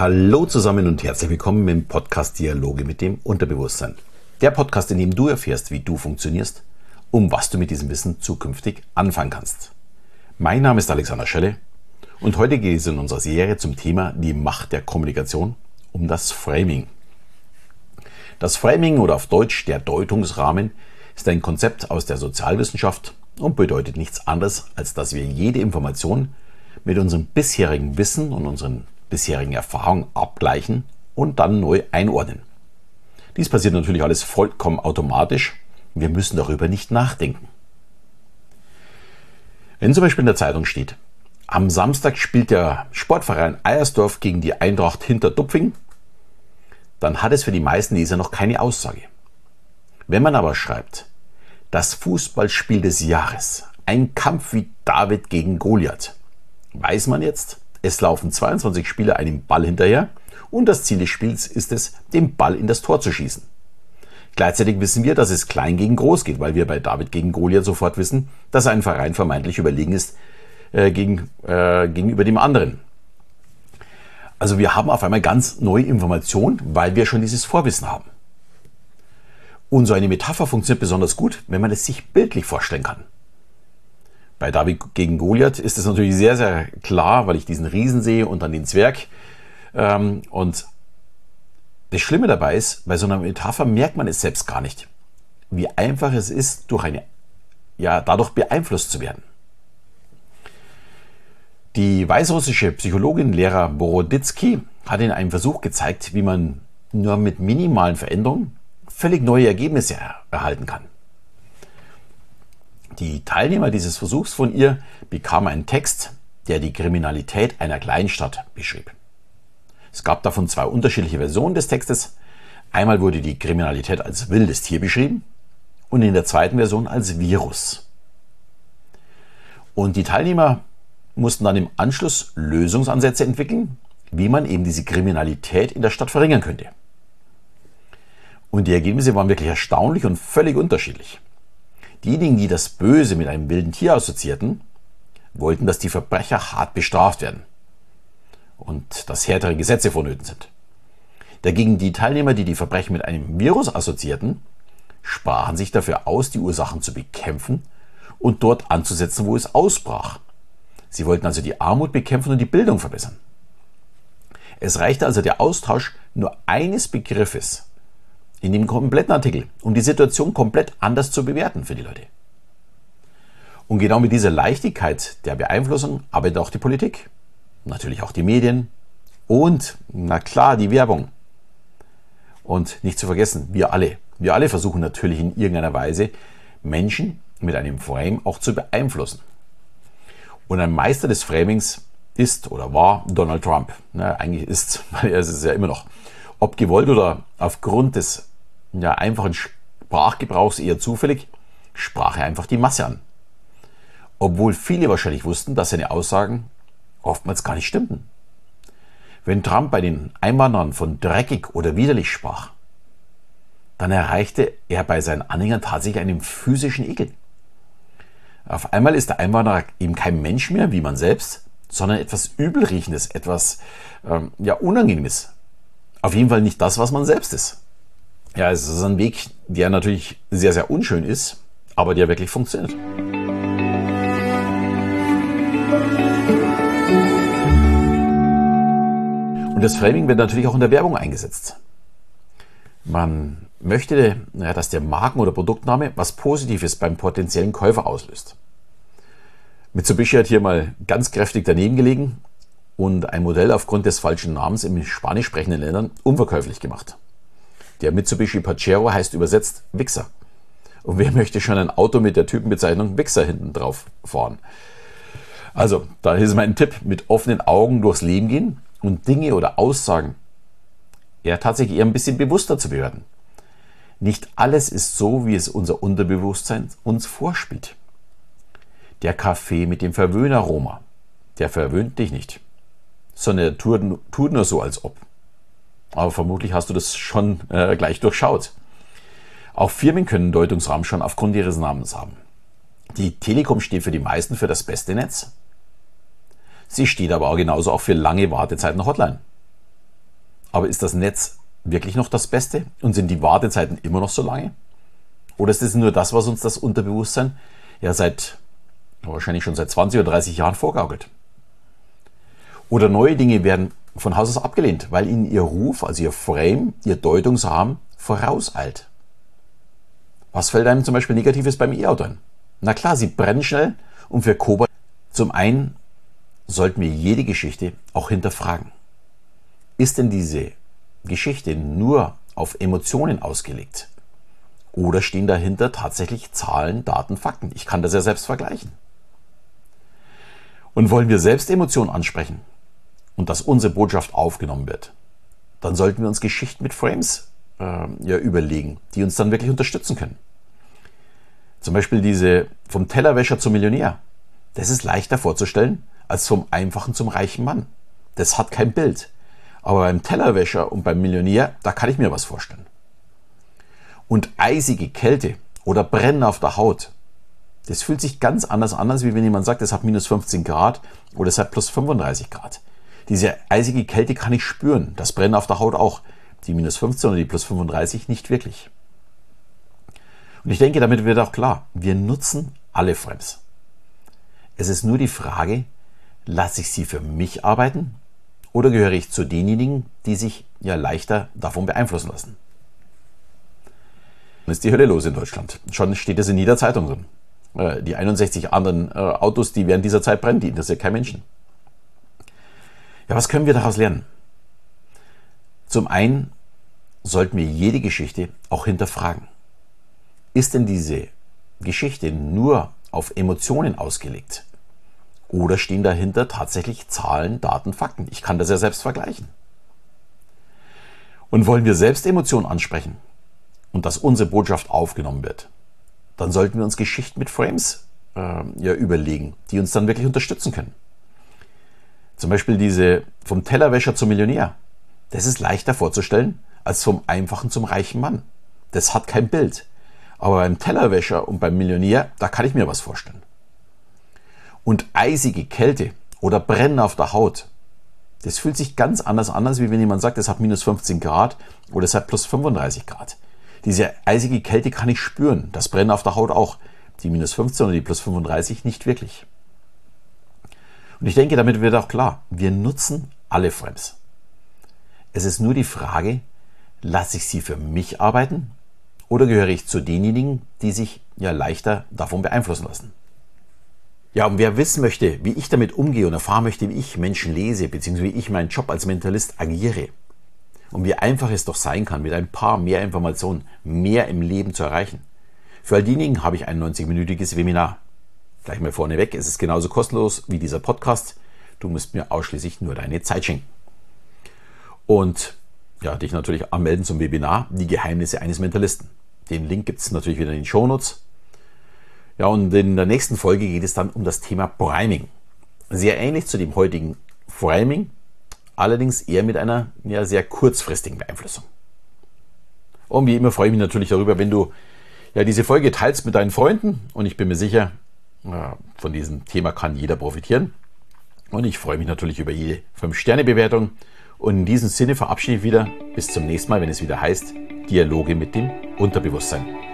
Hallo zusammen und herzlich willkommen im Podcast Dialoge mit dem Unterbewusstsein. Der Podcast, in dem du erfährst, wie du funktionierst, um was du mit diesem Wissen zukünftig anfangen kannst. Mein Name ist Alexander Schelle und heute geht es in unserer Serie zum Thema die Macht der Kommunikation um das Framing. Das Framing oder auf Deutsch der Deutungsrahmen ist ein Konzept aus der Sozialwissenschaft und bedeutet nichts anderes, als dass wir jede Information mit unserem bisherigen Wissen und unseren bisherigen Erfahrungen abgleichen und dann neu einordnen. Dies passiert natürlich alles vollkommen automatisch. Wir müssen darüber nicht nachdenken. Wenn zum Beispiel in der Zeitung steht, am Samstag spielt der Sportverein Eiersdorf gegen die Eintracht hinter Dupfing, dann hat es für die meisten Leser noch keine Aussage. Wenn man aber schreibt, das Fußballspiel des Jahres, ein Kampf wie David gegen Goliath, weiß man jetzt, es laufen 22 Spieler einem Ball hinterher und das Ziel des Spiels ist es, den Ball in das Tor zu schießen. Gleichzeitig wissen wir, dass es klein gegen groß geht, weil wir bei David gegen Goliath sofort wissen, dass ein Verein vermeintlich überlegen ist gegenüber dem anderen. Also wir haben auf einmal ganz neue Informationen, weil wir schon dieses Vorwissen haben. Und so eine Metapher funktioniert besonders gut, wenn man es sich bildlich vorstellen kann. Bei David gegen Goliath ist es natürlich sehr, sehr klar, weil ich diesen Riesen sehe und dann den Zwerg. Und das Schlimme dabei ist, bei so einer Metapher merkt man es selbst gar nicht, wie einfach es ist, dadurch beeinflusst zu werden. Die weißrussische Psychologin Lehrer Boroditsky hat in einem Versuch gezeigt, wie man nur mit minimalen Veränderungen völlig neue Ergebnisse erhalten kann. Die Teilnehmer dieses Versuchs von ihr bekamen einen Text, der die Kriminalität einer Kleinstadt beschrieb. Es gab davon zwei unterschiedliche Versionen des Textes. Einmal wurde die Kriminalität als wildes Tier beschrieben und in der zweiten Version als Virus. Und die Teilnehmer mussten dann im Anschluss Lösungsansätze entwickeln, wie man eben diese Kriminalität in der Stadt verringern könnte. Und die Ergebnisse waren wirklich erstaunlich und völlig unterschiedlich. Diejenigen, die das Böse mit einem wilden Tier assoziierten, wollten, dass die Verbrecher hart bestraft werden und dass härtere Gesetze vonnöten sind. Dagegen die Teilnehmer, die die Verbrechen mit einem Virus assoziierten, sprachen sich dafür aus, die Ursachen zu bekämpfen und dort anzusetzen, wo es ausbrach. Sie wollten also die Armut bekämpfen und die Bildung verbessern. Es reichte also der Austausch nur eines Begriffes in dem kompletten Artikel, um die Situation komplett anders zu bewerten für die Leute. Und genau mit dieser Leichtigkeit der Beeinflussung arbeitet auch die Politik, natürlich auch die Medien und, na klar, die Werbung. Und nicht zu vergessen, wir alle versuchen natürlich in irgendeiner Weise, Menschen mit einem Frame auch zu beeinflussen. Und ein Meister des Framings ist oder war Donald Trump. Na, eigentlich ist, weil er ist es ja immer noch. Ob gewollt oder aufgrund des einfachen Sprachgebrauchs eher zufällig, sprach er einfach die Masse an. Obwohl viele wahrscheinlich wussten, dass seine Aussagen oftmals gar nicht stimmten. Wenn Trump bei den Einwanderern von dreckig oder widerlich sprach, dann erreichte er bei seinen Anhängern tatsächlich einen physischen Ekel. Auf einmal ist der Einwanderer eben kein Mensch mehr, wie man selbst, sondern etwas Übelriechendes, etwas Unangenehmes. Auf jeden Fall nicht das, was man selbst ist. Ja, es ist ein Weg, der natürlich sehr, sehr unschön ist, aber der wirklich funktioniert. Und das Framing wird natürlich auch in der Werbung eingesetzt. Man möchte, dass der Marken- oder Produktname was Positives beim potenziellen Käufer auslöst. Mitsubishi hat hier mal ganz kräftig daneben gelegen und ein Modell aufgrund des falschen Namens in spanisch sprechenden Ländern unverkäuflich gemacht. Der Mitsubishi Pajero heißt übersetzt Wichser. Und wer möchte schon ein Auto mit der Typenbezeichnung Wichser hinten drauf fahren? Also, da ist mein Tipp, mit offenen Augen durchs Leben gehen und Dinge oder Aussagen tatsächlich eher ein bisschen bewusster zu bewerten. Nicht alles ist so, wie es unser Unterbewusstsein uns vorspielt. Der Kaffee mit dem Verwöhnaroma, der verwöhnt dich nicht, sondern er tut nur so, als ob. Aber vermutlich hast du das schon gleich durchschaut. Auch Firmen können Deutungsrahmen schon aufgrund ihres Namens haben. Die Telekom steht für die meisten für das beste Netz. Sie steht aber auch genauso auch für lange Wartezeiten Hotline. Aber ist das Netz wirklich noch das Beste? Und sind die Wartezeiten immer noch so lange? Oder ist das nur das, was uns das Unterbewusstsein ja seit wahrscheinlich schon seit 20 oder 30 Jahren vorgaukelt? Oder neue Dinge werden von Haus aus abgelehnt, weil ihnen ihr Ruf, also ihr Frame, ihr Deutungsrahmen vorauseilt. Was fällt einem zum Beispiel Negatives beim E-Auto ein? Na klar, sie brennen schnell und für Cobra. Zum einen sollten wir jede Geschichte auch hinterfragen. Ist denn diese Geschichte nur auf Emotionen ausgelegt? Oder stehen dahinter tatsächlich Zahlen, Daten, Fakten? Ich kann das ja selbst vergleichen. Und wollen wir selbst Emotionen ansprechen und dass unsere Botschaft aufgenommen wird, dann sollten wir uns Geschichten mit Frames überlegen, die uns dann wirklich unterstützen können. Zum Beispiel diese vom Tellerwäscher zum Millionär. Das ist leichter vorzustellen als vom Einfachen zum reichen Mann. Das hat kein Bild. Aber beim Tellerwäscher und beim Millionär, da kann ich mir was vorstellen. Und eisige Kälte oder Brennen auf der Haut, das fühlt sich ganz anders an, als wenn jemand sagt, es hat minus 15 Grad oder es hat plus 35 Grad. Diese eisige Kälte kann ich spüren, das Brennen auf der Haut auch. Die minus 15 oder die plus 35 nicht wirklich. Und ich denke, damit wird auch klar, wir nutzen alle Frames. Es ist nur die Frage, lasse ich sie für mich arbeiten oder gehöre ich zu denjenigen, die sich ja leichter davon beeinflussen lassen? Dann ist die Hölle los in Deutschland. Schon steht es in jeder Zeitung drin. Die 61 anderen Autos, die während dieser Zeit brennen, die interessiert kein Menschen. Ja, was können wir daraus lernen? Zum einen sollten wir jede Geschichte auch hinterfragen. Ist denn diese Geschichte nur auf Emotionen ausgelegt? Oder stehen dahinter tatsächlich Zahlen, Daten, Fakten? Ich kann das ja selbst vergleichen. Und wollen wir selbst Emotionen ansprechen und dass unsere Botschaft aufgenommen wird, dann sollten wir uns Geschichten mit Frames überlegen, die uns dann wirklich unterstützen können. Zum Beispiel diese vom Tellerwäscher zum Millionär. Das ist leichter vorzustellen als vom Einfachen zum reichen Mann. Das hat kein Bild. Aber beim Tellerwäscher und beim Millionär, da kann ich mir was vorstellen. Und eisige Kälte oder Brennen auf der Haut, das fühlt sich ganz anders an, als wenn jemand sagt, es hat minus 15 Grad oder es hat plus 35 Grad. Diese eisige Kälte kann ich spüren, das Brennen auf der Haut auch. Die minus 15 oder die plus 35 nicht wirklich. Und ich denke, damit wird auch klar, wir nutzen alle Frames. Es ist nur die Frage, lasse ich sie für mich arbeiten oder gehöre ich zu denjenigen, die sich ja leichter davon beeinflussen lassen? Ja, und wer wissen möchte, wie ich damit umgehe und erfahren möchte, wie ich Menschen lese bzw. wie ich meinen Job als Mentalist agiere, und wie einfach es doch sein kann, mit ein paar mehr Informationen mehr im Leben zu erreichen. Für all diejenigen habe ich ein 90-minütiges Webinar. Gleich mal vorneweg, es ist genauso kostenlos wie dieser Podcast. Du musst mir ausschließlich nur deine Zeit schenken. Und ja, dich natürlich anmelden zum Webinar, die Geheimnisse eines Mentalisten. Den Link gibt es natürlich wieder in den Shownotes. Ja, und in der nächsten Folge geht es dann um das Thema Priming. Sehr ähnlich zu dem heutigen Framing, allerdings eher mit einer sehr kurzfristigen Beeinflussung. Und wie immer freue ich mich natürlich darüber, wenn du diese Folge teilst mit deinen Freunden. Und ich bin mir sicher, von diesem Thema kann jeder profitieren. Und ich freue mich natürlich über jede 5-Sterne-Bewertung. Und in diesem Sinne verabschiede ich wieder. Bis zum nächsten Mal, wenn es wieder heißt, Dialoge mit dem Unterbewusstsein.